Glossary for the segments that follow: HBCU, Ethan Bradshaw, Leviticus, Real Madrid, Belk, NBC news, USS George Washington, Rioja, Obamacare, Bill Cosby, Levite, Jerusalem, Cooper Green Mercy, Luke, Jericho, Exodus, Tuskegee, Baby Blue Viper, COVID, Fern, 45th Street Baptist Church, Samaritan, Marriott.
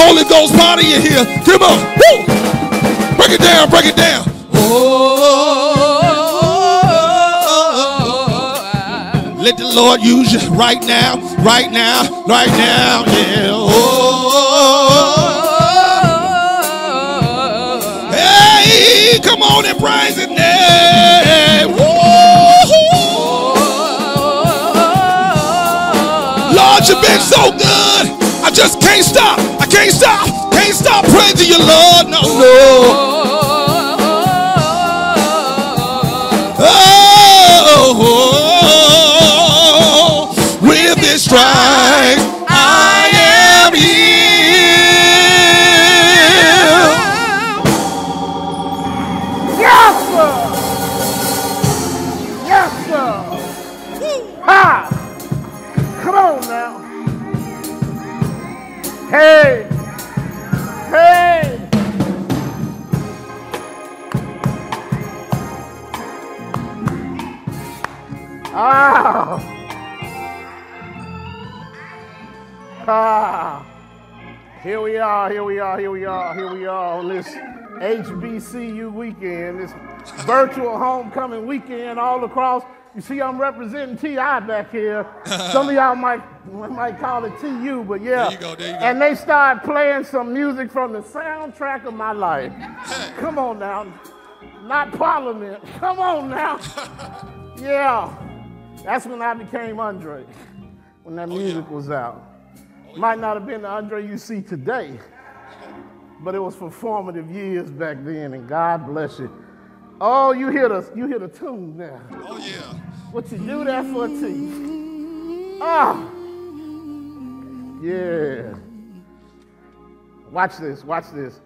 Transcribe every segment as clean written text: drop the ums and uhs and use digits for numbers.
Holy Ghost power in here. Come on. Woo. Break it down. Break it down. Oh. Let the Lord use you right now. Right now. Right now. Yeah. Oh. Hey. Come on and praise His name. Woo. Lord, you've been so good. I just can't stop. Can't stop praising you, Lord. No, no. Oh, with this stride, I am healed. Yes, sir. Yes, sir. Ha! Come on now. Hey. Hey! Ah! Ah! Here we are, here we are, here we are, here we are on this HBCU weekend, this virtual homecoming weekend all across. You see, I'm representing T.I. back here. Some of y'all might call it T.U., but yeah. There you go, there you go. And they started playing some music from the soundtrack of my life. Hey. Come on now. Not Parliament. Come on now. Yeah. That's when I became Andre, when that music was out. Might not have been the Andre you see today, but it was for formative years back then, and God bless you. Oh, you hear the tune now. Oh yeah. What you do that for to you? Ah. Yeah. Watch this, watch this.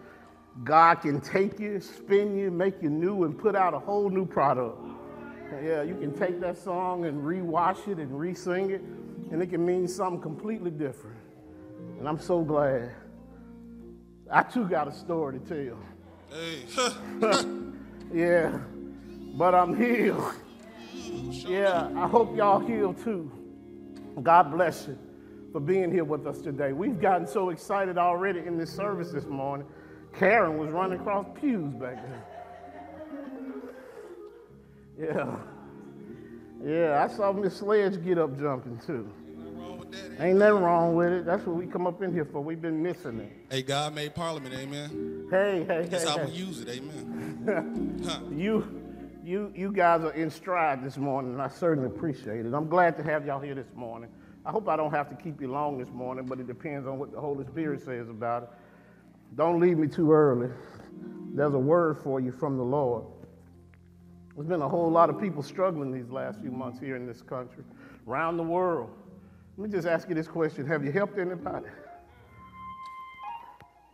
God can take you, spin you, make you new, and put out a whole new product. Yeah, you can take that song and rewash it and re-sing it, and it can mean something completely different. And I'm so glad. I too got a story to tell. Hey. Yeah, but I'm healed. Yeah, I hope y'all healed too. God bless you for being here with us today. We've gotten so excited already in this service this morning. Karen was running across pews back there. Yeah, I saw Miss Sledge get up jumping too. Ain't nothing wrong with it. That's what we come up in here for. We've been missing it. Hey, God made Parliament, amen. Hey. That's how we use it, amen. Huh. You guys are in stride this morning, and I certainly appreciate it. I'm glad to have y'all here this morning. I hope I don't have to keep you long this morning, but it depends on what the Holy Spirit says about it. Don't leave me too early. There's a word for you from the Lord. There's been a whole lot of people struggling these last few months here in this country, around the world. Let me just ask you this question. Have you helped anybody?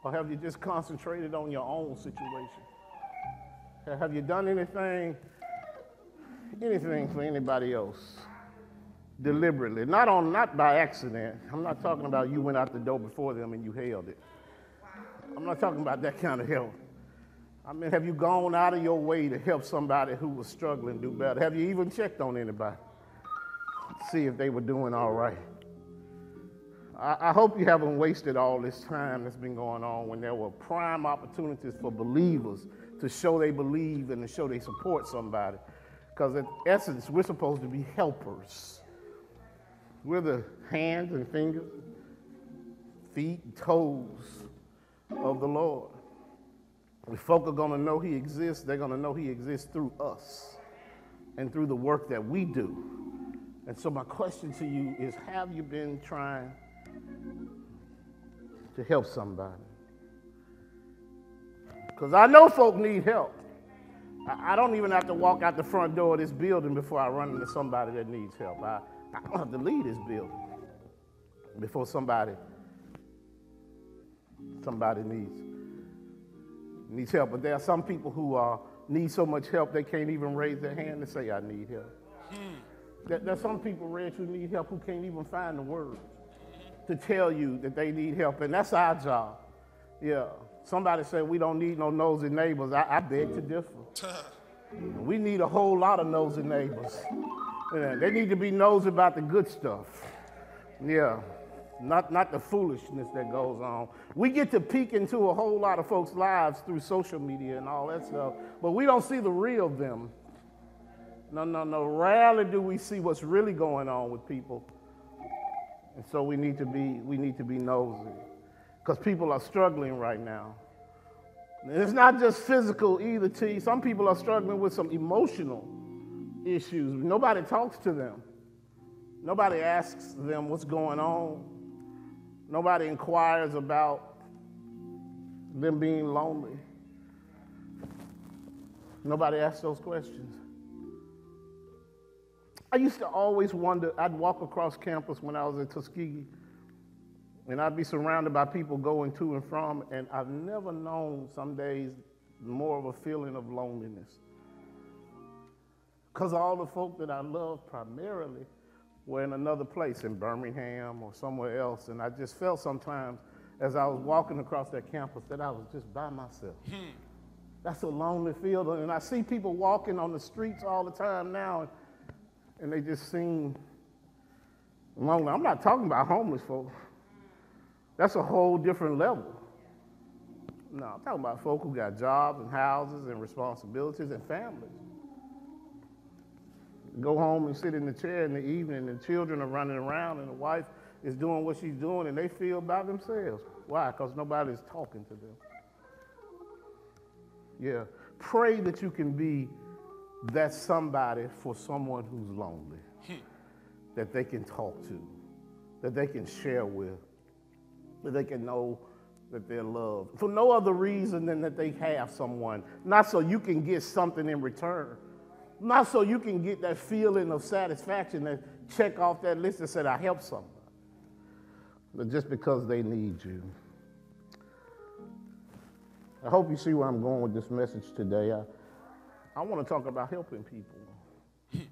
Or have you just concentrated on your own situation? Have you done anything for anybody else? Deliberately, not by accident. I'm not talking about you went out the door before them and you held it. I'm not talking about that kind of help. I mean, have you gone out of your way to help somebody who was struggling do better? Have you even checked on anybody? See if they were doing all right. I hope you haven't wasted all this time that's been going on when there were prime opportunities for believers to show they believe and to show they support somebody. Because in essence, we're supposed to be helpers. We're the hands and fingers, feet and toes of the Lord. If folk are going to know He exists, they're going to know He exists through us and through the work that we do. And so my question to you is, have you been trying to help somebody? Because I know folk need help. I don't even have to walk out the front door of this building before I run into somebody that needs help. I don't have to leave this building before somebody needs help. But there are some people who need so much help they can't even raise their hand and say, I need help. There's some people, Reg, who need help who can't even find the words to tell you that they need help, and that's our job. Yeah, somebody said we don't need no nosy neighbors. I beg to differ. We need a whole lot of nosy neighbors. Yeah, they need to be nosy about the good stuff. Yeah, not the foolishness that goes on. We get to peek into a whole lot of folks' lives through social media and all that stuff, but we don't see the real them. No. Rarely do we see what's really going on with people. And so we need to be nosy, because people are struggling right now. And it's not just physical either, T. Some people are struggling with some emotional issues. Nobody talks to them. Nobody asks them what's going on. Nobody inquires about them being lonely. Nobody asks those questions. I used to always wonder, I'd walk across campus when I was at Tuskegee, and I'd be surrounded by people going to and from, and I've never known some days more of a feeling of loneliness. Because all the folk that I loved primarily were in another place, in Birmingham or somewhere else, and I just felt sometimes as I was walking across that campus that I was just by myself. That's a lonely field, and I see people walking on the streets all the time now, and they just seem lonely. I'm not talking about homeless folks. That's a whole different level. No, I'm talking about folk who got jobs and houses and responsibilities and families. Go home and sit in the chair in the evening, and the children are running around, and the wife is doing what she's doing, and they feel by themselves. Why? Because nobody's talking to them. Yeah. Pray that you can be that somebody for someone who's lonely, that they can talk to, that they can share with, that they can know that they're loved. For no other reason than that they have someone. Not so you can get something in return. Not so you can get that feeling of satisfaction and check off that list and say, I helped somebody. But just because they need you. I hope you see where I'm going with this message today. I want to talk about helping people.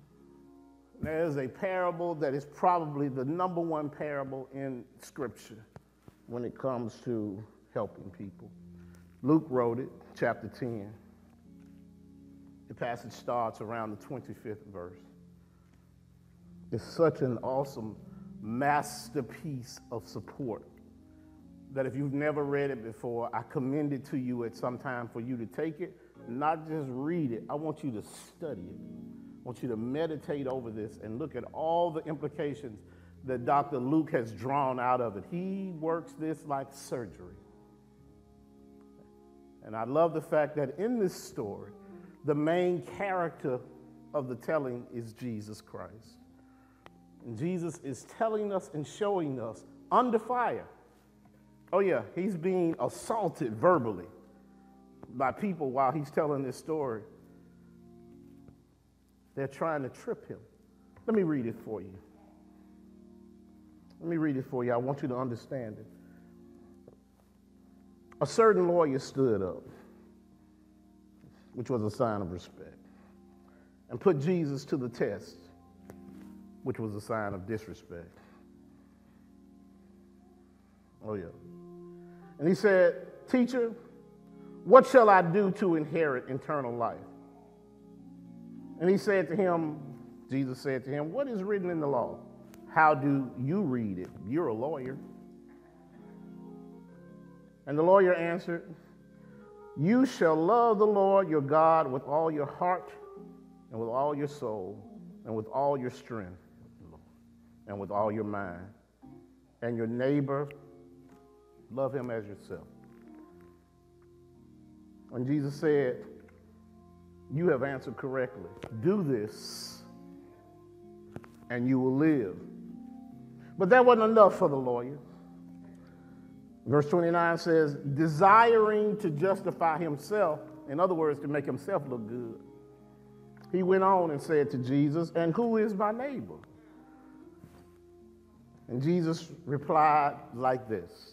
There is a parable that is probably the number one parable in Scripture when it comes to helping people. Luke wrote it, chapter 10. The passage starts around the 25th verse. It's such an awesome masterpiece of support that if you've never read it before, I commend it to you at some time for you to take it. Not just read it, I want you to study it. I want you to meditate over this and look at all the implications that Dr. Luke has drawn out of it. He works this like surgery. And I love the fact that in this story, the main character of the telling is Jesus Christ. And Jesus is telling us and showing us under fire. Oh yeah, he's being assaulted verbally by people while he's telling this story. They're trying to trip him. Let me read it for you. I want you to understand it. A certain lawyer stood up, which was a sign of respect, and put Jesus to the test, which was a sign of disrespect. Oh yeah. And he said, Teacher, what shall I do to inherit eternal life? And he said to him, Jesus said to him, what is written in the law? How do you read it? You're a lawyer. And the lawyer answered, you shall love the Lord your God with all your heart and with all your soul and with all your strength and with all your mind, and your neighbor, love him as yourself. And Jesus said, you have answered correctly. Do this, and you will live. But that wasn't enough for the lawyer. Verse 29 says, desiring to justify himself, in other words, to make himself look good, he went on and said to Jesus, and who is my neighbor? And Jesus replied like this.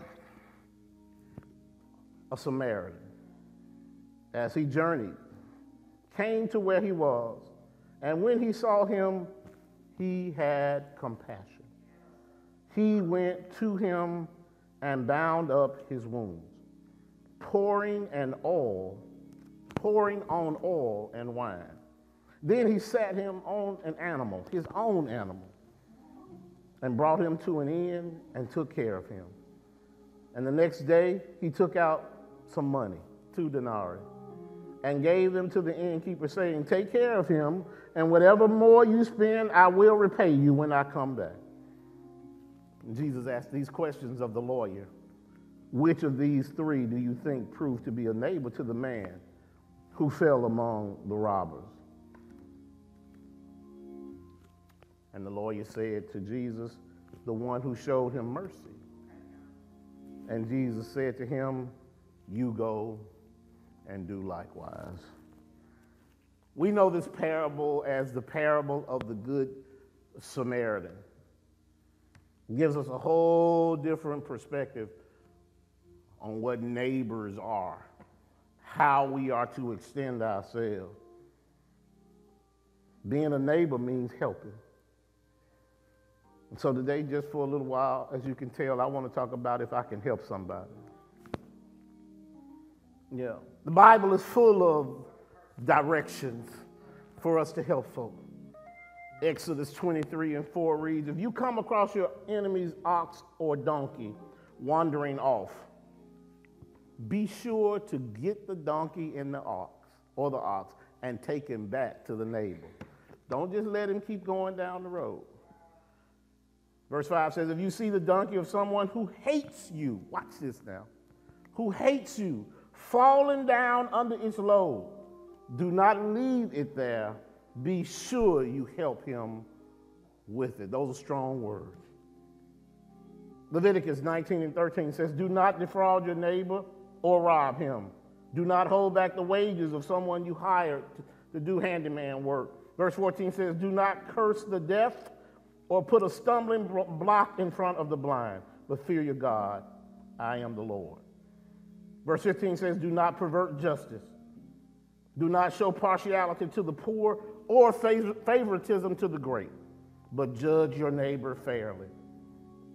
a Samaritan, as he journeyed, came to where he was, and when he saw him, he had compassion. He went to him and bound up his wounds, pouring on oil and wine. Then he sat him on an animal, his own animal, and brought him to an inn and took care of him. And the next day he took out some money, 2 denarii, and gave them to the innkeeper, saying, "Take care of him, and whatever more you spend, I will repay you when I come back." And Jesus asked these questions of the lawyer. Which of these three do you think proved to be a neighbor to the man who fell among the robbers? And the lawyer said to Jesus, "The one who showed him mercy." And Jesus said to him, "You go and do likewise." We know this parable as the parable of the Good Samaritan. It gives us a whole different perspective on what neighbors are, how we are to extend ourselves. Being a neighbor means helping. And so today, just for a little while, as you can tell, I want to talk about if I can help somebody. Yeah, the Bible is full of directions for us to help folk. Exodus 23:4 reads, "If you come across your enemy's ox or donkey wandering off, be sure to get the donkey and the ox and take him back to the neighbor. Don't just let him keep going down the road." Verse 5 says, "If you see the donkey of someone who hates you," watch this now, "who hates you, falling down under its load, do not leave it there. Be sure you help him with it." Those are strong words. Leviticus 19:13 says, "Do not defraud your neighbor or rob him. Do not hold back the wages of someone you hired to do handyman work." Verse 14 says, "Do not curse the deaf or put a stumbling block in front of the blind, but fear your God. I am the Lord." Verse 15 says, "Do not pervert justice. Do not show partiality to the poor or favoritism to the great, but judge your neighbor fairly."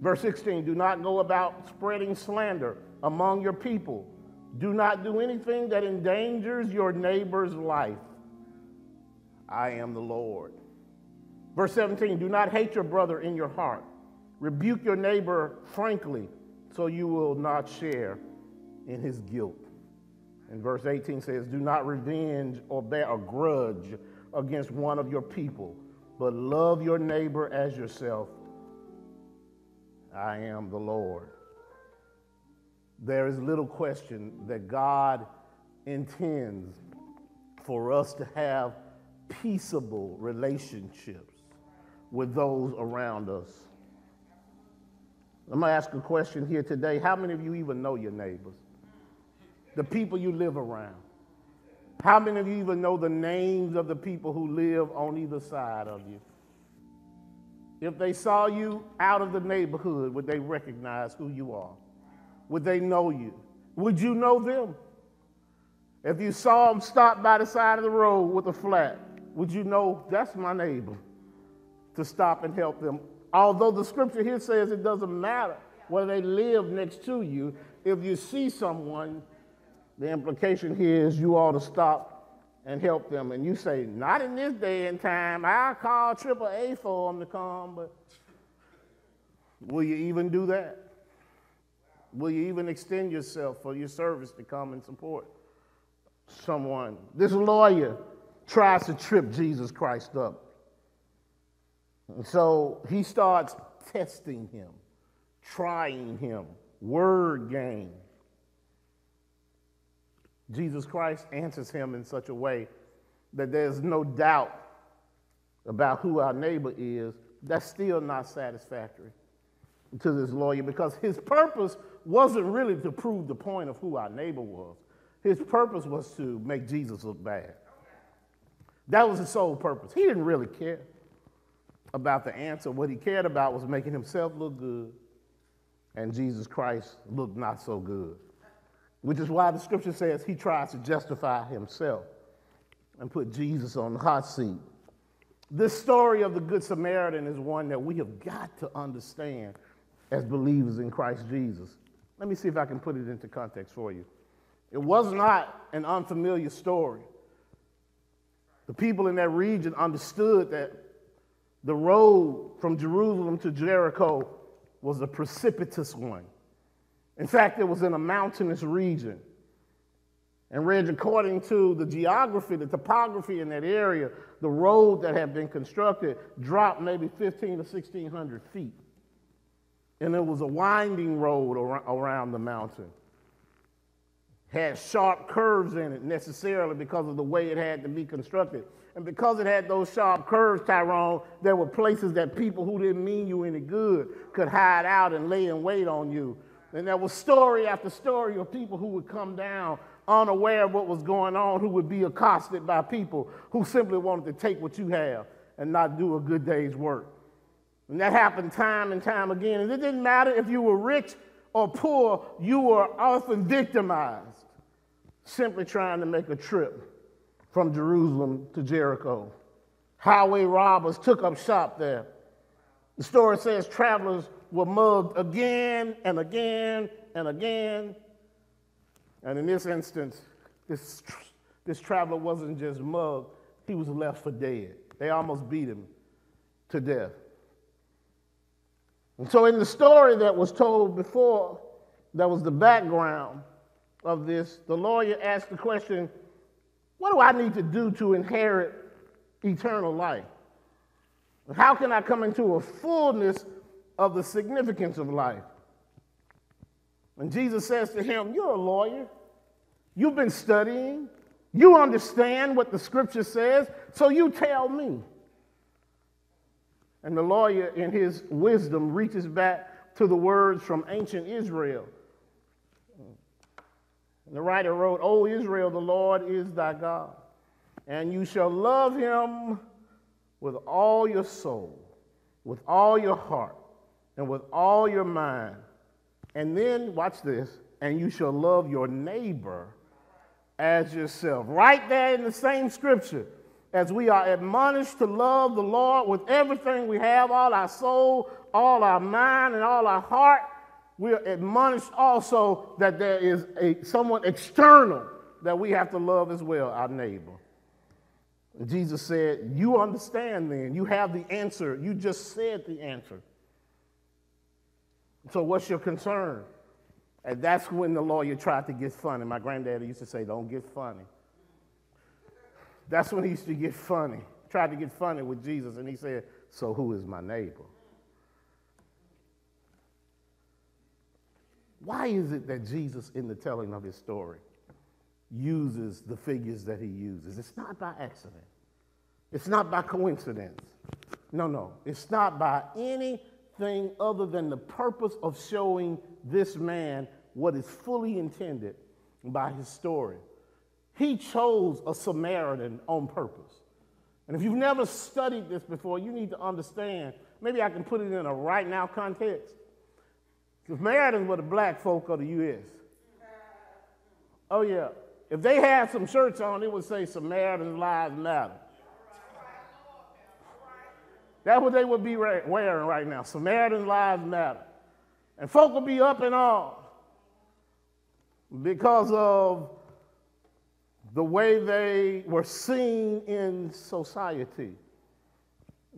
Verse 16, "Do not go about spreading slander among your people. Do not do anything that endangers your neighbor's life. I am the Lord." Verse 17, "Do not hate your brother in your heart. Rebuke your neighbor frankly, so you will not share in his guilt." And verse 18 says, "Do not revenge or bear a grudge against one of your people, but love your neighbor as yourself. I am the Lord." There is little question that God intends for us to have peaceable relationships with those around us. I'm going to ask a question here today. How many of you even know your neighbors? The people you live around? How many of you even know the names of the people who live on either side of you? If they saw you out of the neighborhood, would they recognize who you are? Would they know you? Would you know them? If you saw them stop by the side of the road with a flat, would you know that's my neighbor, to stop and help them? Although the scripture here says it doesn't matter whether they live next to you, if you see someone, the implication here is you ought to stop and help them. And you say, not in this day and time, I'll call AAA for them to come, but will you even do that? Will you even extend yourself for your service to come and support someone? This lawyer tries to trip Jesus Christ up. And so he starts testing him, trying him, word game. Jesus Christ answers him in such a way that there's no doubt about who our neighbor is. That's still not satisfactory to this lawyer, because his purpose wasn't really to prove the point of who our neighbor was. His purpose was to make Jesus look bad. That was his sole purpose. He didn't really care about the answer. What he cared about was making himself look good and Jesus Christ look not so good. which is why the scripture says he tries to justify himself and put Jesus on the hot seat. This story of the Good Samaritan is one that we have got to understand as believers in Christ Jesus. Let me see if I can put it into context for you. It was not an unfamiliar story. The people in that region understood that the road from Jerusalem to Jericho was a precipitous one. In fact, it was in a mountainous region. And read according to the geography, the topography in that area, the road that had been constructed dropped maybe 15 to 1,600 feet. And it was a winding road around the mountain. Had sharp curves in it necessarily because of the way it had to be constructed. And because it had those sharp curves, Tyrone, there were places that people who didn't mean you any good could hide out and lay in wait on you. And there was story after story of people who would come down unaware of what was going on, who would be accosted by people who simply wanted to take what you have and not do a good day's work. And that happened time and time again. And it didn't matter if you were rich or poor, you were often victimized simply trying to make a trip from Jerusalem to Jericho. Highway robbers took up shop there. The story says travelers were mugged again and again and again. And in this instance, this traveler wasn't just mugged, he was left for dead. They almost beat him to death. And so in the story that was told before, that was the background of this, the lawyer asked the question, what do I need to do to inherit eternal life? How can I come into a fullness of the significance of life? And Jesus says to him, you're a lawyer. You've been studying. You understand what the scripture says, so you tell me. And the lawyer, in his wisdom, reaches back to the words from ancient Israel. And the writer wrote, O Israel, the Lord is thy God, and you shall love him with all your soul, with all your heart, and with all your mind. And then, watch this, and you shall love your neighbor as yourself. Right there in the same scripture. As we are admonished to love the Lord with everything we have, all our soul, all our mind, and all our heart, we are admonished also that there is someone external that we have to love as well, our neighbor. And Jesus said, you understand then. You have the answer. You just said the answer. So what's your concern? And that's when the lawyer tried to get funny. My granddaddy used to say, don't get funny. That's when he used to get funny, tried to get funny with Jesus, and he said, so who is my neighbor? Why is it that Jesus, in the telling of his story, uses the figures that he uses? It's not by accident. It's not by coincidence. No. It's not by anything other than the purpose of showing this man what is fully intended by his story. He chose a Samaritan on purpose. And if you've never studied this before, you need to understand. Maybe I can put it in a right now context. The Samaritans were the black folk of the U.S. Oh, yeah. If they had some shirts on, it would say Samaritan Lives Matter. That's what they would be wearing right now, Samaritan Lives Matter. And folk would be up in arms because of the way they were seen in society.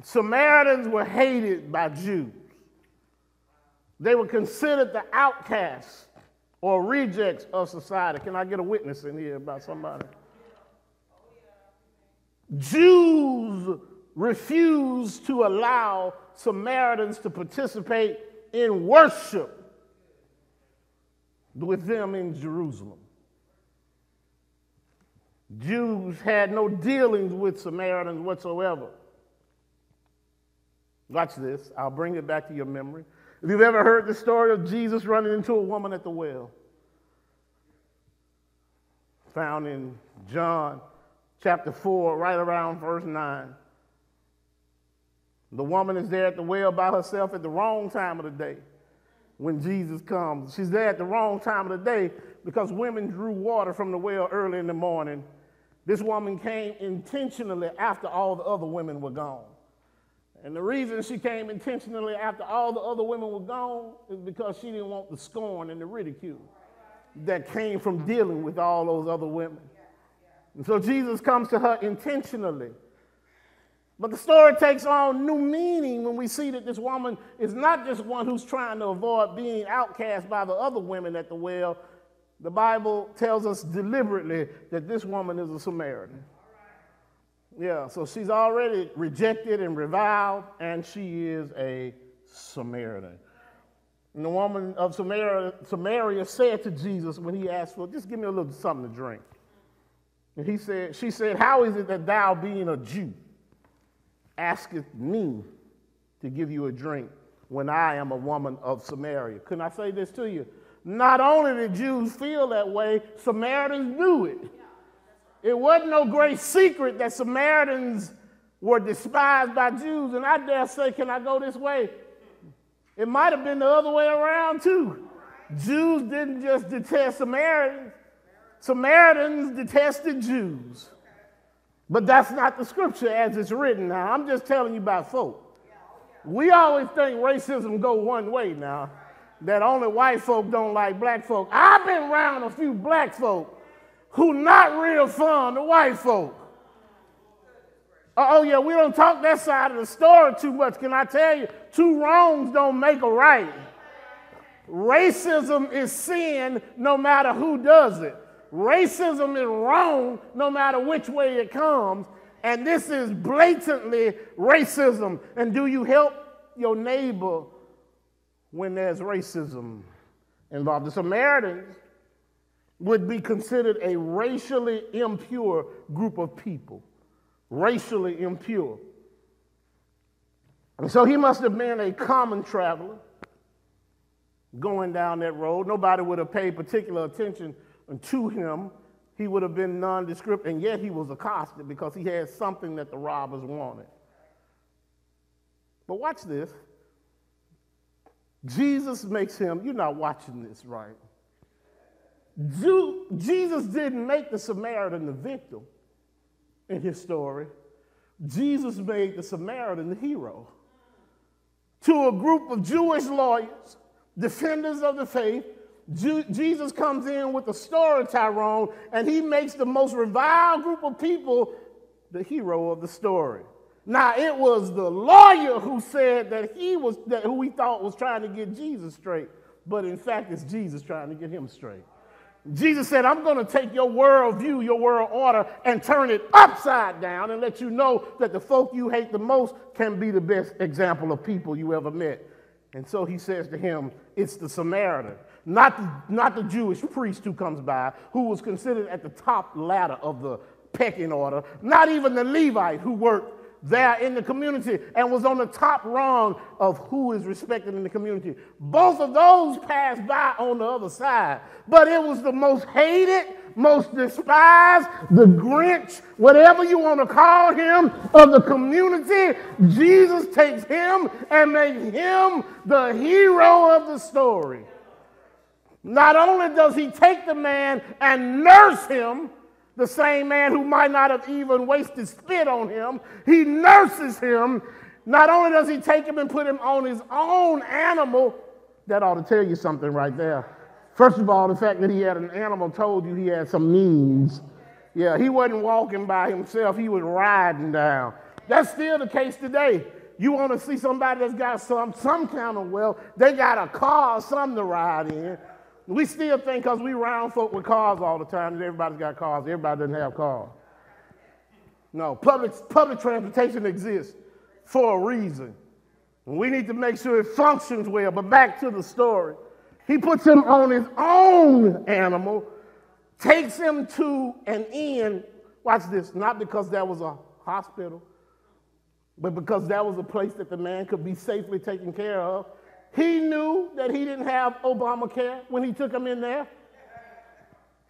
Samaritans were hated by Jews. They were considered the outcasts or rejects of society. Can I get a witness in here about somebody? Jews refused to allow Samaritans to participate in worship with them in Jerusalem. Jews had no dealings with Samaritans whatsoever. Watch this. I'll bring it back to your memory. If you've ever heard the story of Jesus running into a woman at the well, found in John chapter 4, right around verse 9. The woman is there at the well by herself at the wrong time of the day. when Jesus comes. She's there at the wrong time of the day because women drew water from the well early in the morning. This woman came intentionally after all the other women were gone. And the reason she came intentionally after all the other women were gone is because she didn't want the scorn and the ridicule that came from dealing with all those other women. And so Jesus comes to her intentionally. But the story takes on new meaning when we see that this woman is not just one who's trying to avoid being outcast by the other women at the well. The Bible tells us deliberately that this woman is a Samaritan. Yeah, so she's already rejected and reviled, and she is a Samaritan. And the woman of Samaria said to Jesus when he asked for, just give me a little something to drink. And she said, how is it that thou, being a Jew, asketh me to give you a drink when I am a woman of Samaria? Couldn't I say this to you? Not only did Jews feel that way, Samaritans knew it. It wasn't no great secret that Samaritans were despised by Jews. And I dare say, can I go this way? It might have been the other way around, too. Jews didn't just detest Samaritans. Samaritans detested Jews. But that's not the scripture as it's written now. I'm just telling you about folk. We always think racism go one way now, that only white folk don't like black folk. I've been around a few black folk who not real fun to white folk. Oh, yeah, we don't talk that side of the story too much. Can I tell you, two wrongs don't make a right. Racism is sin no matter who does it. Racism is wrong no matter which way it comes. And this is blatantly racism. And do you help your neighbor when there's racism involved? The Samaritans would be considered a racially impure group of people. Racially impure. And so he must have been a common traveler going down that road. Nobody would have paid particular attention to him. He would have been nondescript, and yet he was accosted because he had something that the robbers wanted. But watch this. Jesus makes him, you're not watching this right. Jesus didn't make the Samaritan the victim in his story. Jesus made the Samaritan the hero. To a group of Jewish lawyers, defenders of the faith, Jesus comes in with a story, Tyrone, and he makes the most reviled group of people the hero of the story. Now, it was the lawyer who said that who he thought was trying to get Jesus straight, but in fact, it's Jesus trying to get him straight. Jesus said, I'm going to take your worldview, your world order, and turn it upside down and let you know that the folk you hate the most can be the best example of people you ever met. And so he says to him, it's the Samaritan, not the Jewish priest who comes by, who was considered at the top ladder of the pecking order, not even the Levite who worked there in the community and was on the top rung of who is respected in the community. Both of those passed by on the other side, but it was the most hated, most despised, the Grinch, whatever you want to call him, of the community. Jesus takes him and makes him the hero of the story. Not only does he take the man and nurse him, the same man who might not have even wasted spit on him, he nurses him. Not only does he take him and put him on his own animal, that ought to tell you something right there. First of all, the fact that he had an animal told you he had some means. Yeah, he wasn't walking by himself, he was riding down. That's still the case today. You want to see somebody that's got some kind of wealth, they got a car or something to ride in. We still think because we round folk with cars all the time that everybody's got cars. Everybody doesn't have cars. No, public transportation exists for a reason. And we need to make sure it functions well. But back to the story. He puts him on his own animal, takes him to an inn. Watch this. Not because that was a hospital, but because that was a place that the man could be safely taken care of. He knew that he didn't have Obamacare when he took him in there.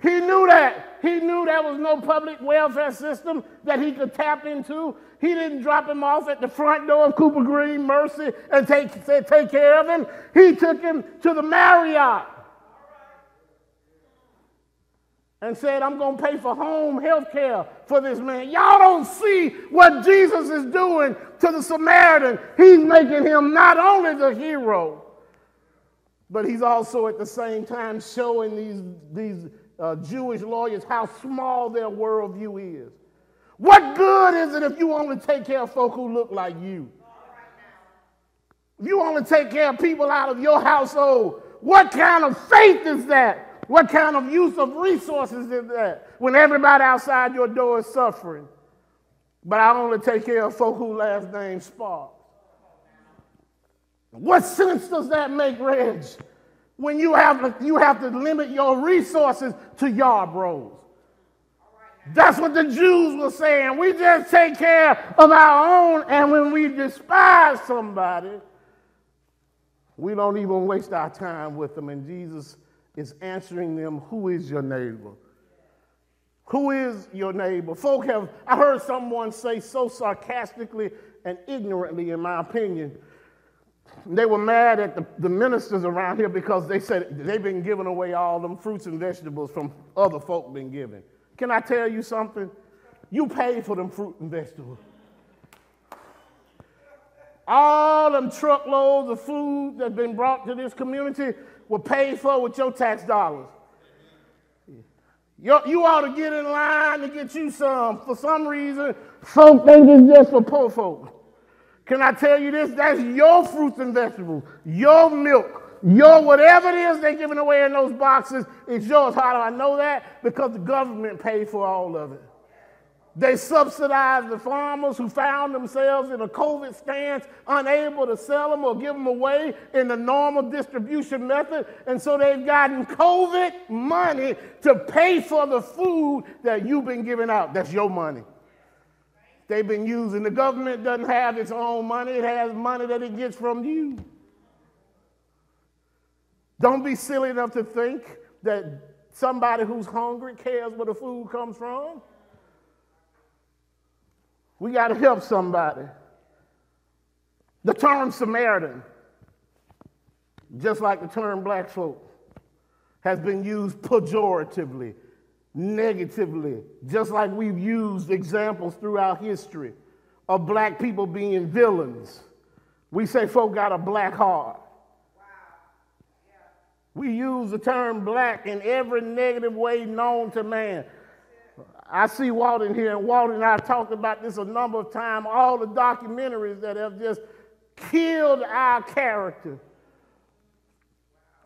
He knew that. He knew there was no public welfare system that he could tap into. He didn't drop him off at the front door of Cooper Green Mercy and take care of him. He took him to the Marriott and said, I'm going to pay for home health care for this man. Y'all don't see what Jesus is doing to the Samaritan. He's making him not only the hero, but he's also at the same time showing these Jewish lawyers how small their worldview is. What good is it if you only take care of folk who look like you? If you only take care of people out of your household, what kind of faith is that? What kind of use of resources is that when everybody outside your door is suffering? But I only take care of folk who last name Sparks. What sense does that make, Reg, when you have to limit your resources to yard bros? That's what the Jews were saying. We just take care of our own, and when we despise somebody, we don't even waste our time with them. And Jesus is answering them, who is your neighbor? Who is your neighbor? I heard someone say so sarcastically and ignorantly, in my opinion, they were mad at the ministers around here because they said they've been giving away all them fruits and vegetables from other folk been giving. Can I tell you something? You paid for them fruit and vegetables. All them truckloads of food that's been brought to this community were paid for with your tax dollars. You ought to get in line to get you some. For some reason, folk think it's just for poor folk. Can I tell you this? That's your fruits and vegetables, your milk, your whatever it is they're giving away in those boxes, it's yours. How do I know that? Because the government paid for all of it. They subsidized the farmers who found themselves in a COVID stance, unable to sell them or give them away in the normal distribution method. And so they've gotten COVID money to pay for the food that you've been giving out. That's your money. They've been using. The government doesn't have its own money. It has money that it gets from you. Don't be silly enough to think that somebody who's hungry cares where the food comes from. We got to help somebody. The term Samaritan, just like the term black folk, has been used pejoratively, negatively, just like we've used examples throughout history of black people being villains. We say folk got a black heart. Wow. Yeah. We use the term black in every negative way known to man. I see Walden here, and Walden and I have talked about this a number of times, all the documentaries that have just killed our character.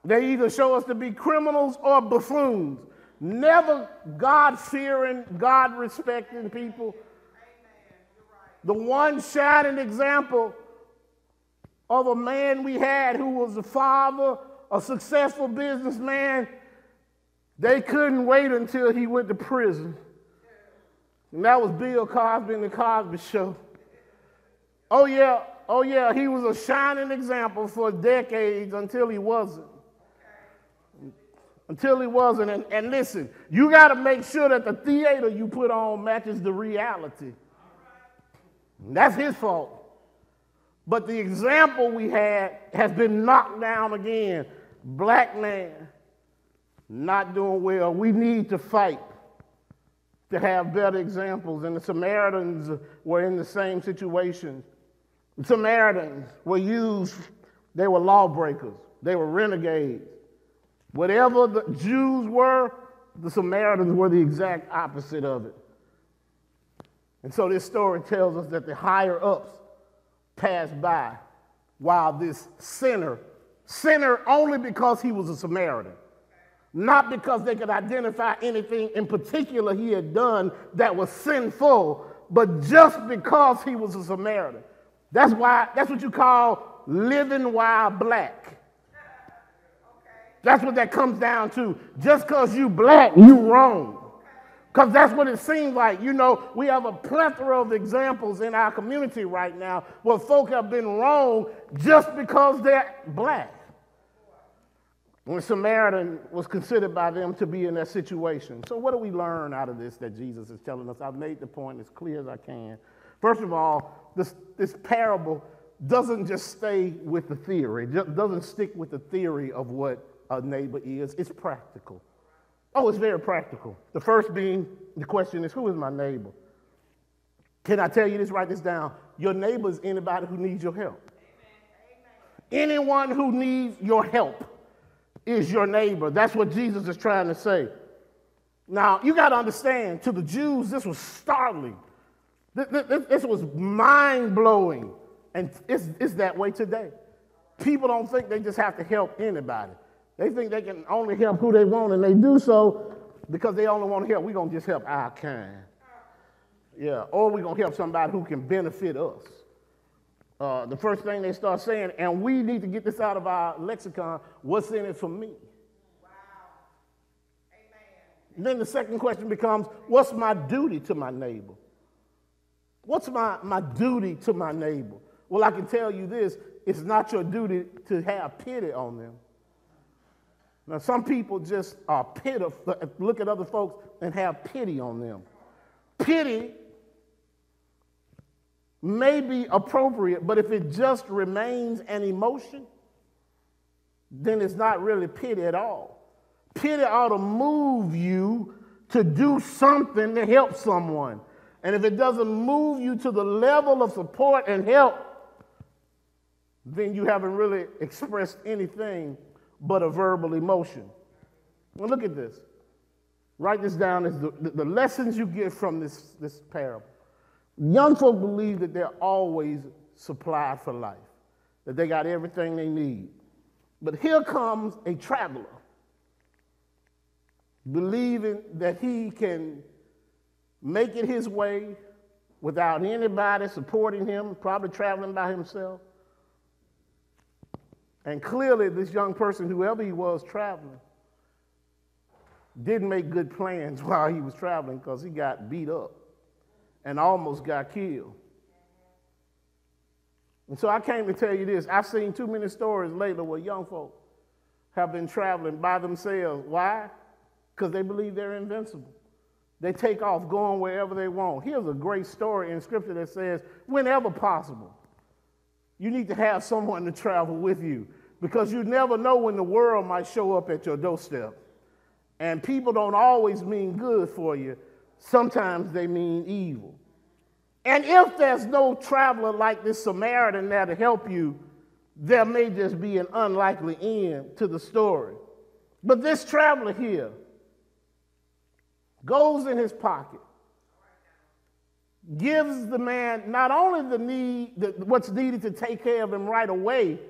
They either show us to be criminals or buffoons. Never God-fearing, God-respecting people. Amen. Right. The one shining example of a man we had who was a father, a successful businessman, they couldn't wait until he went to prison. And that was Bill Cosby and the Cosby Show. Oh yeah, he was a shining example for decades until he wasn't. And listen, you got to make sure that the theater you put on matches the reality. That's his fault. But the example we had has been knocked down again. Black man not doing well. We need to fight to have better examples. And the Samaritans were in the same situation. The Samaritans were used, they were lawbreakers. They were renegades. Whatever the Jews were, the Samaritans were the exact opposite of it. And so this story tells us that the higher ups passed by while this sinner only because he was a Samaritan, not because they could identify anything in particular he had done that was sinful, but just because he was a Samaritan. That's what you call living while black. That's what that comes down to. Just because you black, you wrong. Because that's what it seems like. You know, we have a plethora of examples in our community right now where folk have been wrong just because they're black. when Samaritan was considered by them to be in that situation. So what do we learn out of this that Jesus is telling us? I've made the point as clear as I can. First of all, this parable doesn't just stay with the theory. It doesn't stick with the theory of what a neighbor is. It's practical. Oh, it's very practical. The first being, the question is, who is my neighbor? Can I tell you this? Write this down. Your neighbor is anybody who needs your help. Amen. Amen. Anyone who needs your help is your neighbor. That's what Jesus is trying to say. Now, you got to understand, to the Jews, this was startling. This was mind-blowing, and it's that way today. People don't think they just have to help anybody. They think they can only help who they want, and they do so because they only want to help. We're going to just help our kind. Yeah, or we're going to help somebody who can benefit us. The first thing they start saying, and we need to get this out of our lexicon, what's in it for me? Wow. Amen. And then the second question becomes, what's my duty to my neighbor? What's my duty to my neighbor? Well, I can tell you this, it's not your duty to have pity on them. Now, some people just are pitiful, look at other folks and have pity on them. Pity may be appropriate, but if it just remains an emotion, then it's not really pity at all. Pity ought to move you to do something to help someone. And if it doesn't move you to the level of support and help, then you haven't really expressed anything but a verbal emotion. Well, look at this. Write this down as the lessons you get from this parable. Young folk believe that they're always supplied for life, that they got everything they need. But here comes a traveler believing that he can make it his way without anybody supporting him, probably traveling by himself. And clearly this young person, whoever he was traveling, didn't make good plans while he was traveling because he got beat up and almost got killed. And so I came to tell you this. I've seen too many stories lately where young folk have been traveling by themselves. Why? Because they believe they're invincible. They take off going wherever they want. Here's a great story in Scripture that says, whenever possible, you need to have someone to travel with you because you never know when the world might show up at your doorstep. And people don't always mean good for you. Sometimes they mean evil. And if there's no traveler like this Samaritan there to help you, there may just be an unlikely end to the story. But this traveler here goes in his pocket, gives the man not only what's needed to take care of him right away,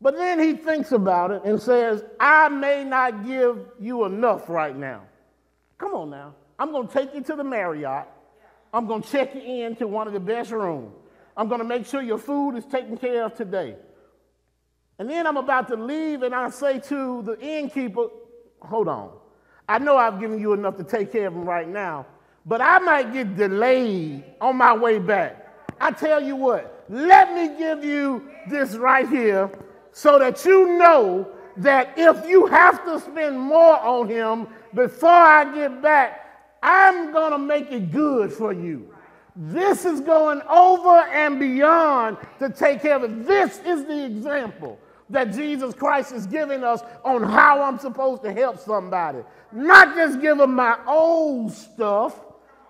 but then he thinks about it and says, I may not give you enough right now. Come on now. I'm going to take you to the Marriott. I'm going to check you in to one of the best rooms. I'm going to make sure your food is taken care of today. And then I'm about to leave, and I say to the innkeeper, hold on. I know I've given you enough to take care of them right now, but I might get delayed on my way back. I tell you what, let me give you this right here so that you know that if you have to spend more on him before I get back, I'm going to make it good for you. This is going over and beyond to take care of it. This is the example that Jesus Christ is giving us on how I'm supposed to help somebody. Not just give them my old stuff,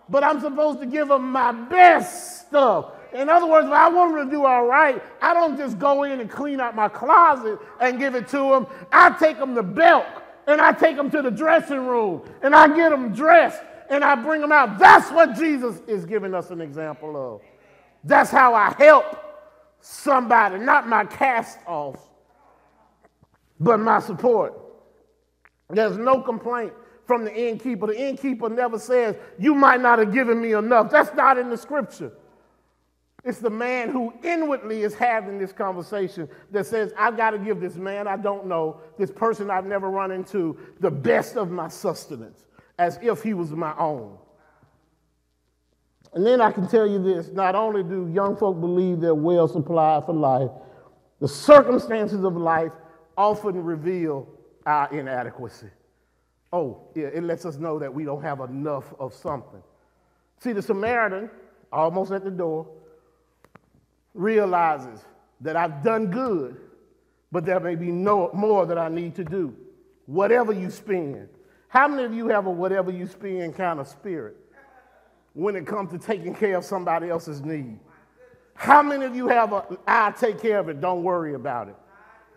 but I'm supposed to give them my best stuff. In other words, if I want them to do all right, I don't just go in and clean out my closet and give it to them. I take them to Belk, and I take them to the dressing room, and I get them dressed, and I bring them out. That's what Jesus is giving us an example of. That's how I help somebody, not my cast-off, but my support. There's no complaint from the innkeeper. The innkeeper never says, you might not have given me enough. That's not in the Scripture. It's the man who inwardly is having this conversation that says, I've got to give this man I don't know, this person I've never run into, the best of my sustenance, as if he was my own. And then I can tell you this, not only do young folk believe they're well supplied for life, the circumstances of life often reveal our inadequacy. Oh, yeah, it lets us know that we don't have enough of something. See, the Samaritan, almost at the door, realizes that I've done good, but there may be no more that I need to do. Whatever you spend. How many of you have a whatever you spend kind of spirit when it comes to taking care of somebody else's need? How many of you have a, I'll take care of it, don't worry about it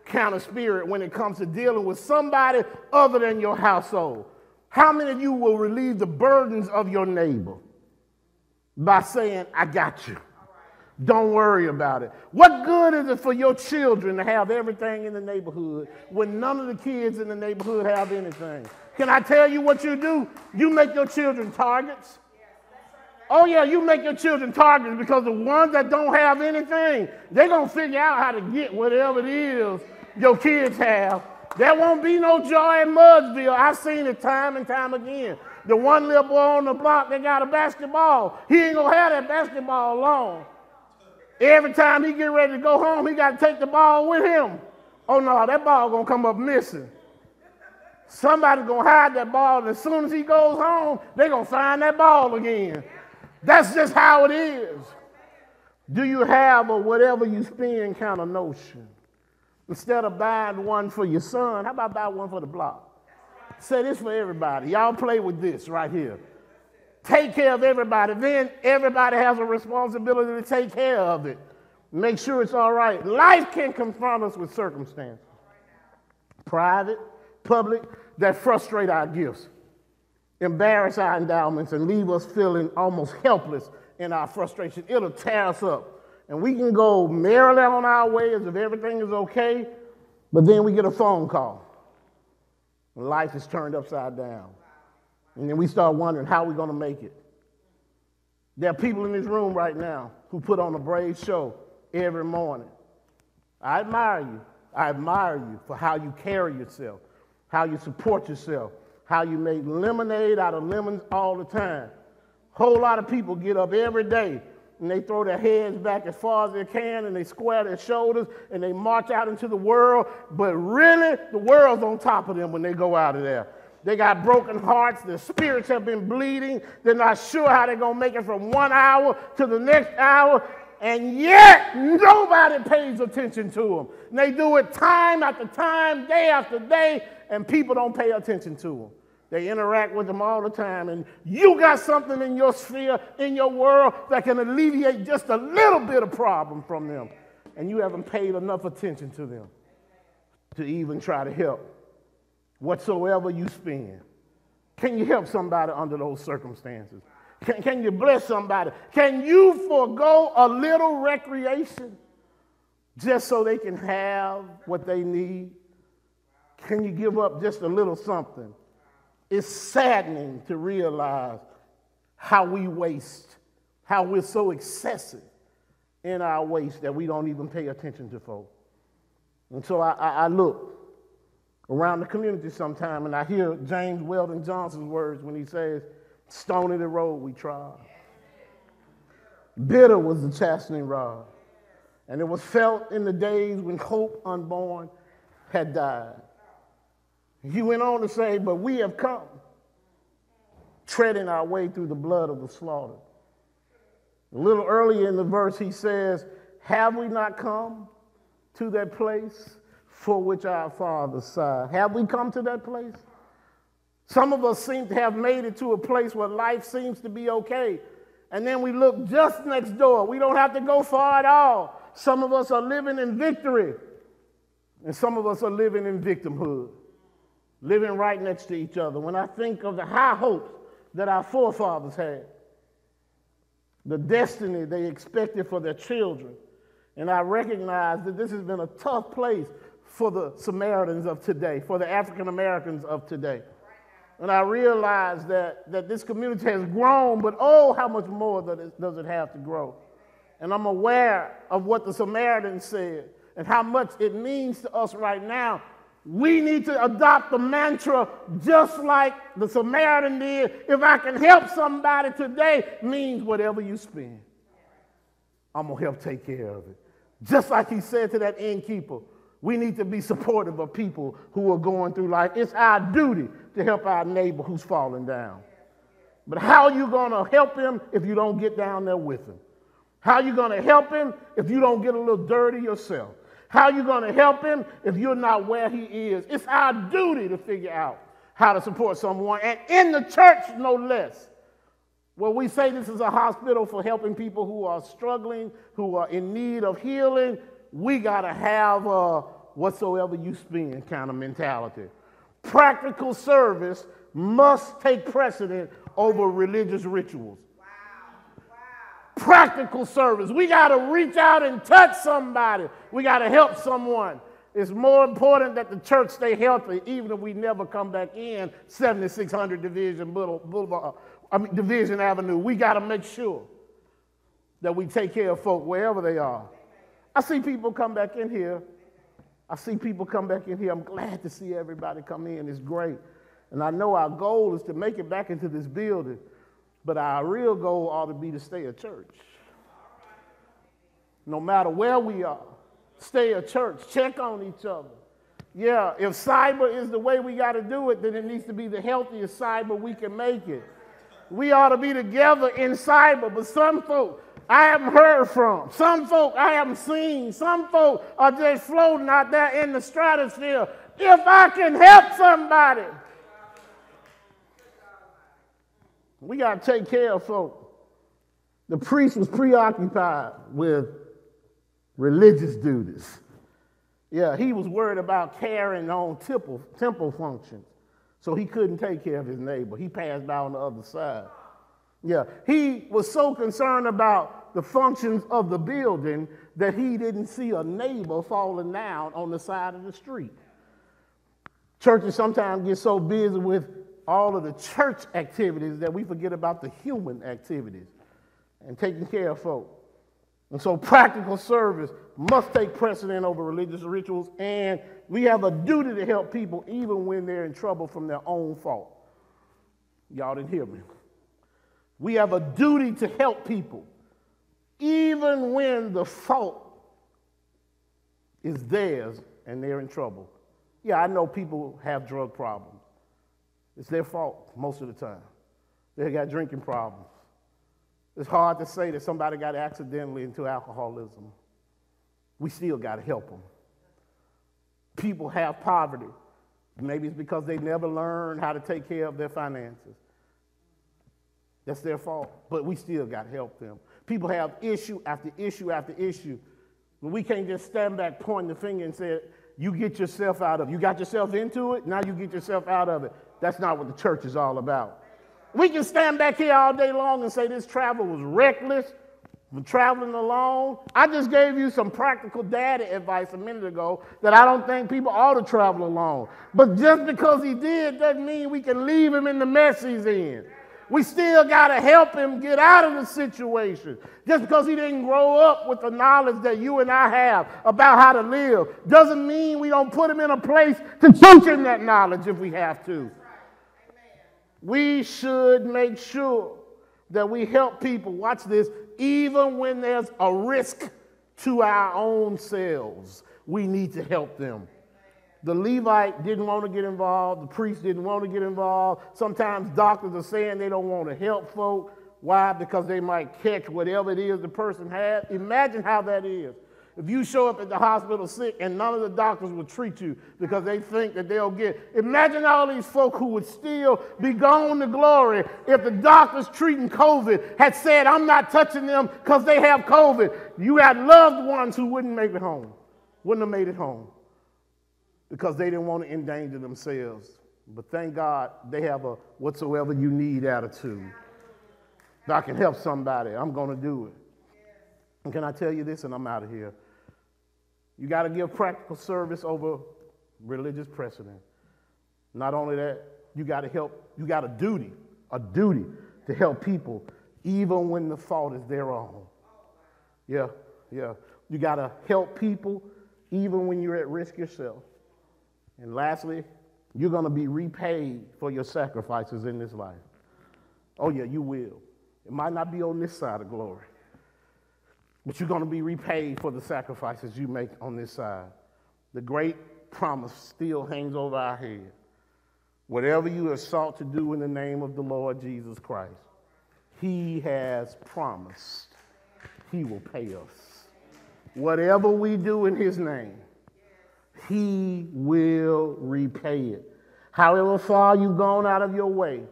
kind of spirit when it comes to dealing with somebody other than your household? How many of you will relieve the burdens of your neighbor by saying, I got you, don't worry about it? What good is it for your children to have everything in the neighborhood when none of the kids in the neighborhood have anything? Can I tell you what you do? You make your children targets. Oh, yeah, you make your children targets, because the ones that don't have anything, they're going to figure out how to get whatever it is your kids have. There won't be no joy in Mudsville. I've seen it time and time again. The one little boy on the block that got a basketball, he ain't going to have that basketball long. Every time he get ready to go home, he got to take the ball with him. Oh, no, that ball going to come up missing. Somebody's going to hide that ball, and as soon as he goes home, they're going to find that ball again. That's just how it is. Do you have a whatever you spend kind of notion? Instead of buying one for your son, how about buy one for the block? Say this for everybody. Y'all play with this right here. Take care of everybody. Then everybody has a responsibility to take care of it. Make sure it's all right. Life can confront us with circumstances. Private, public, that frustrate our gifts, embarrass our endowments, and leave us feeling almost helpless in our frustration. It'll tear us up. And we can go merrily on our way as if everything is okay, but then we get a phone call. Life is turned upside down. And then we start wondering how we're going to make it. There are people in this room right now who put on a brave show every morning. I admire you. I admire you for how you carry yourself, how you support yourself, how you make lemonade out of lemons all the time. Whole lot of people get up every day and they throw their heads back as far as they can and they square their shoulders and they march out into the world, but really the world's on top of them when they go out of there. They got broken hearts, their spirits have been bleeding, they're not sure how they're going to make it from one hour to the next hour, and yet nobody pays attention to them. And they do it time after time, day after day, and people don't pay attention to them. They interact with them all the time, and you got something in your sphere, in your world, that can alleviate just a little bit of problem from them, and you haven't paid enough attention to them to even try to help. Whatsoever you spend, can you help somebody under those circumstances? Can you bless somebody? Can you forego a little recreation just so they can have what they need? Can you give up just a little something? It's saddening to realize how we waste, how we're so excessive in our waste that we don't even pay attention to folks. And so I look around the community sometime and I hear James Weldon Johnson's words when he says, stony the road we trod. Bitter was the chastening rod. And it was felt in the days when hope unborn had died. He went on to say, but we have come, treading our way through the blood of the slaughter. A little earlier in the verse, he says, have we not come to that place for which our fathers sighed? Have we come to that place? Some of us seem to have made it to a place where life seems to be okay. And then we look just next door. We don't have to go far at all. Some of us are living in victory. And some of us are living in victimhood, living right next to each other. When I think of the high hopes that our forefathers had, the destiny they expected for their children, and I recognize that this has been a tough place for the Samaritans of today, for the African Americans of today. And I realize that this community has grown, but oh, how much more does it have to grow? And I'm aware of what the Samaritans said and how much it means to us right now. We need to adopt the mantra just like the Samaritan did. If I can help somebody today, means whatever you spend, I'm going to help take care of it. Just like he said to that innkeeper, We need to be supportive of people who are going through life. It's our duty to help our neighbor who's falling down. But how are you going to help him if you don't get down there with him? How are you going to help him if you don't get a little dirty yourself? How are you going to help him if you're not where he is? It's our duty to figure out how to support someone, and in the church, no less. Well, we say this is a hospital for helping people who are struggling, who are in need of healing. We got to have a whatsoever you spend kind of mentality. Practical service must take precedent over religious rituals. Wow. Wow. Practical service. We got to reach out and touch somebody. We got to help someone. It's more important that the church stay healthy, even if we never come back in 7600 Division Avenue. We got to make sure that we take care of folk wherever they are. I see people come back in here. I'm glad to see everybody come in. It's great. And I know our goal is to make it back into this building, but our real goal ought to be to stay a church. No matter where we are, stay a church. Check on each other. Yeah, if cyber is the way we got to do it, then it needs to be the healthiest cyber we can make it. We ought to be together in cyber, but some folk I haven't heard from. Some folk I haven't seen. Some folk are just floating out there in the stratosphere. If I can help somebody. We got to take care of folk. The priest was preoccupied with religious duties. Yeah, he was worried about carrying on temple functions, so he couldn't take care of his neighbor. He passed by on the other side. Yeah, he was so concerned about the functions of the building that he didn't see a neighbor falling down on the side of the street. Churches sometimes get so busy with all of the church activities that we forget about the human activities and taking care of folk. And so practical service must take precedent over religious rituals, and we have a duty to help people even when they're in trouble from their own fault. Y'all didn't hear me. We have a duty to help people, even when the fault is theirs and they're in trouble. Yeah, I know people have drug problems. It's their fault most of the time. They got drinking problems. It's hard to say that somebody got accidentally into alcoholism. We still got to help them. People have poverty. Maybe it's because they never learned how to take care of their finances. That's their fault, but we still got to help them. People have issue after issue after issue. We can't just stand back, point the finger and say, you got yourself into it, now you get yourself out of it. That's not what the church is all about. We can stand back here all day long and say this travel was reckless, I'm traveling alone. I just gave you some practical daddy advice a minute ago that I don't think people ought to travel alone. But just because he did doesn't mean we can leave him in the mess he's in. We still got to help him get out of the situation. Just because he didn't grow up with the knowledge that you and I have about how to live doesn't mean we don't put him in a place to teach him that knowledge if we have to. Right. We should make sure that we help people, watch this, even when there's a risk to our own selves. We need to help them. The Levite didn't want to get involved. The priest didn't want to get involved. Sometimes doctors are saying they don't want to help folk. Why? Because they might catch whatever it is the person has. Imagine how that is. If you show up at the hospital sick and none of the doctors will treat you because they think that they'll get. Imagine all these folk who would still be gone to glory if the doctors treating COVID had said, I'm not touching them because they have COVID. You had loved ones who wouldn't have made it home. Because they didn't want to endanger themselves. But thank God they have a whatsoever you need attitude. If I can help somebody, I'm going to do it. And can I tell you this, and I'm out of here? You got to give practical service over religious precedent. Not only that, you got to help, you got a duty to help people even when the fault is their own. Yeah. You got to help people even when you're at risk yourself. And lastly, you're going to be repaid for your sacrifices in this life. Oh, yeah, you will. It might not be on this side of glory, but you're going to be repaid for the sacrifices you make on this side. The great promise still hangs over our head. Whatever you have sought to do in the name of the Lord Jesus Christ, he has promised he will pay us. Whatever we do in his name, he will repay it. However far you've gone out of your way,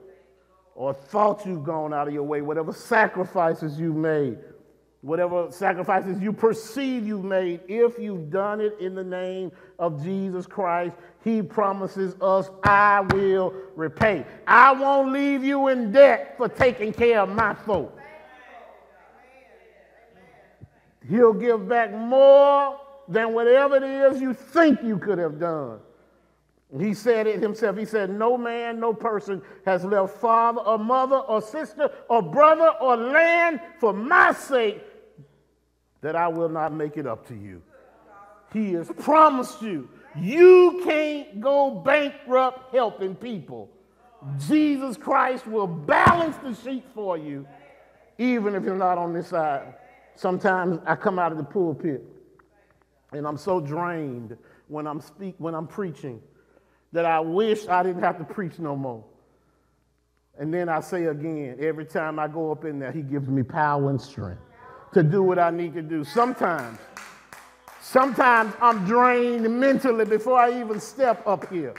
or thought you've gone out of your way, whatever sacrifices you've made, whatever sacrifices you perceive you've made, if you've done it in the name of Jesus Christ, he promises us, I will repay. I won't leave you in debt for taking care of my folk. He'll give back more than whatever it is you think you could have done. He said it himself. He said, no man, no person has left father or mother or sister or brother or land for my sake, that I will not make it up to you. He has promised you. You can't go bankrupt helping people. Jesus Christ will balance the sheet for you, even if you're not on this side. Sometimes I come out of the pulpit and I'm so drained when I'm preaching that I wish I didn't have to preach no more. And then I say again, every time I go up in there, he gives me power and strength to do what I need to do. Sometimes I'm drained mentally before I even step up here.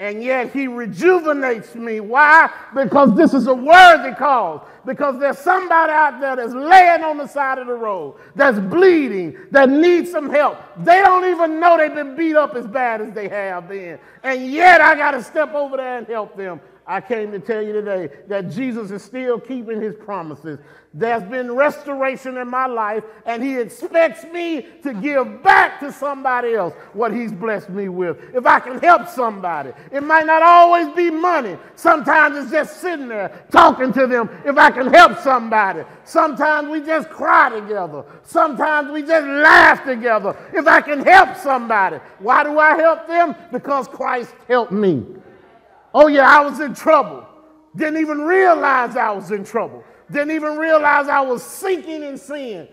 And yet he rejuvenates me. Why? Because this is a worthy cause. Because there's somebody out there that's laying on the side of the road, that's bleeding, that needs some help. They don't even know they've been beat up as bad as they have been. And yet I got to step over there and help them. I came to tell you today that Jesus is still keeping his promises. There's been restoration in my life, and he expects me to give back to somebody else what he's blessed me with. If I can help somebody, it might not always be money. Sometimes it's just sitting there talking to them. If I can help somebody, sometimes we just cry together. Sometimes we just laugh together. If I can help somebody, why do I help them? Because Christ helped me. Oh yeah, I was in trouble. Didn't even realize I was in trouble. Didn't even realize I was sinking in sin.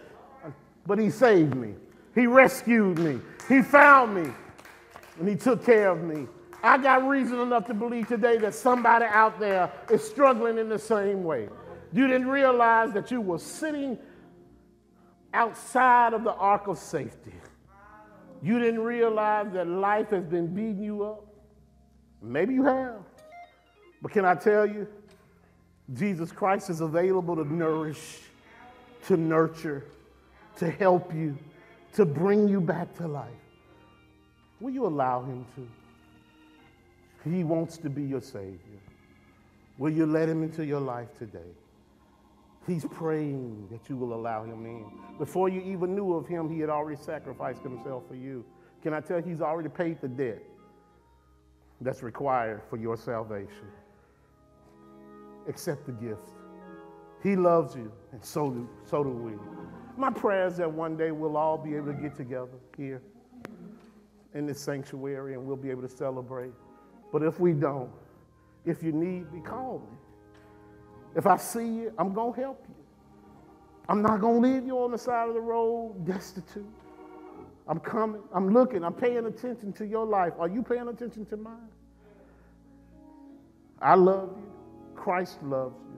But he saved me. He rescued me. He found me. And he took care of me. I got reason enough to believe today that somebody out there is struggling in the same way. You didn't realize that you were sitting outside of the ark of safety. You didn't realize that life has been beating you up. Maybe you have. But can I tell you, Jesus Christ is available to nourish, to nurture, to help you, to bring you back to life. Will you allow him to? He wants to be your Savior. Will you let him into your life today? He's praying that you will allow him in. Before you even knew of him, he had already sacrificed himself for you. Can I tell you, he's already paid the debt that's required for your salvation. Accept the gift. He loves you, and so do we. My prayer is that one day we'll all be able to get together here in this sanctuary, and we'll be able to celebrate. But if we don't, if you need me, call me. If I see you, I'm going to help you. I'm not going to leave you on the side of the road destitute. I'm coming, I'm looking, I'm paying attention to your life. Are you paying attention to mine? I love you. Christ loves you.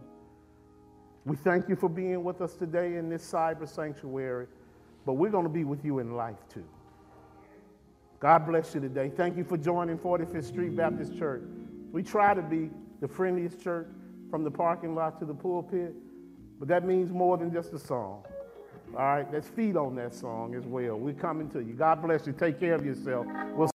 We thank you for being with us today in this cyber sanctuary, but we're going to be with you in life too. God bless you today. Thank you for joining 45th Street Baptist Church. We try to be the friendliest church from the parking lot to the pulpit, but that means more than just a song. All right, let's feed on that song as well. We're coming to you. God bless you. Take care of yourself. We'll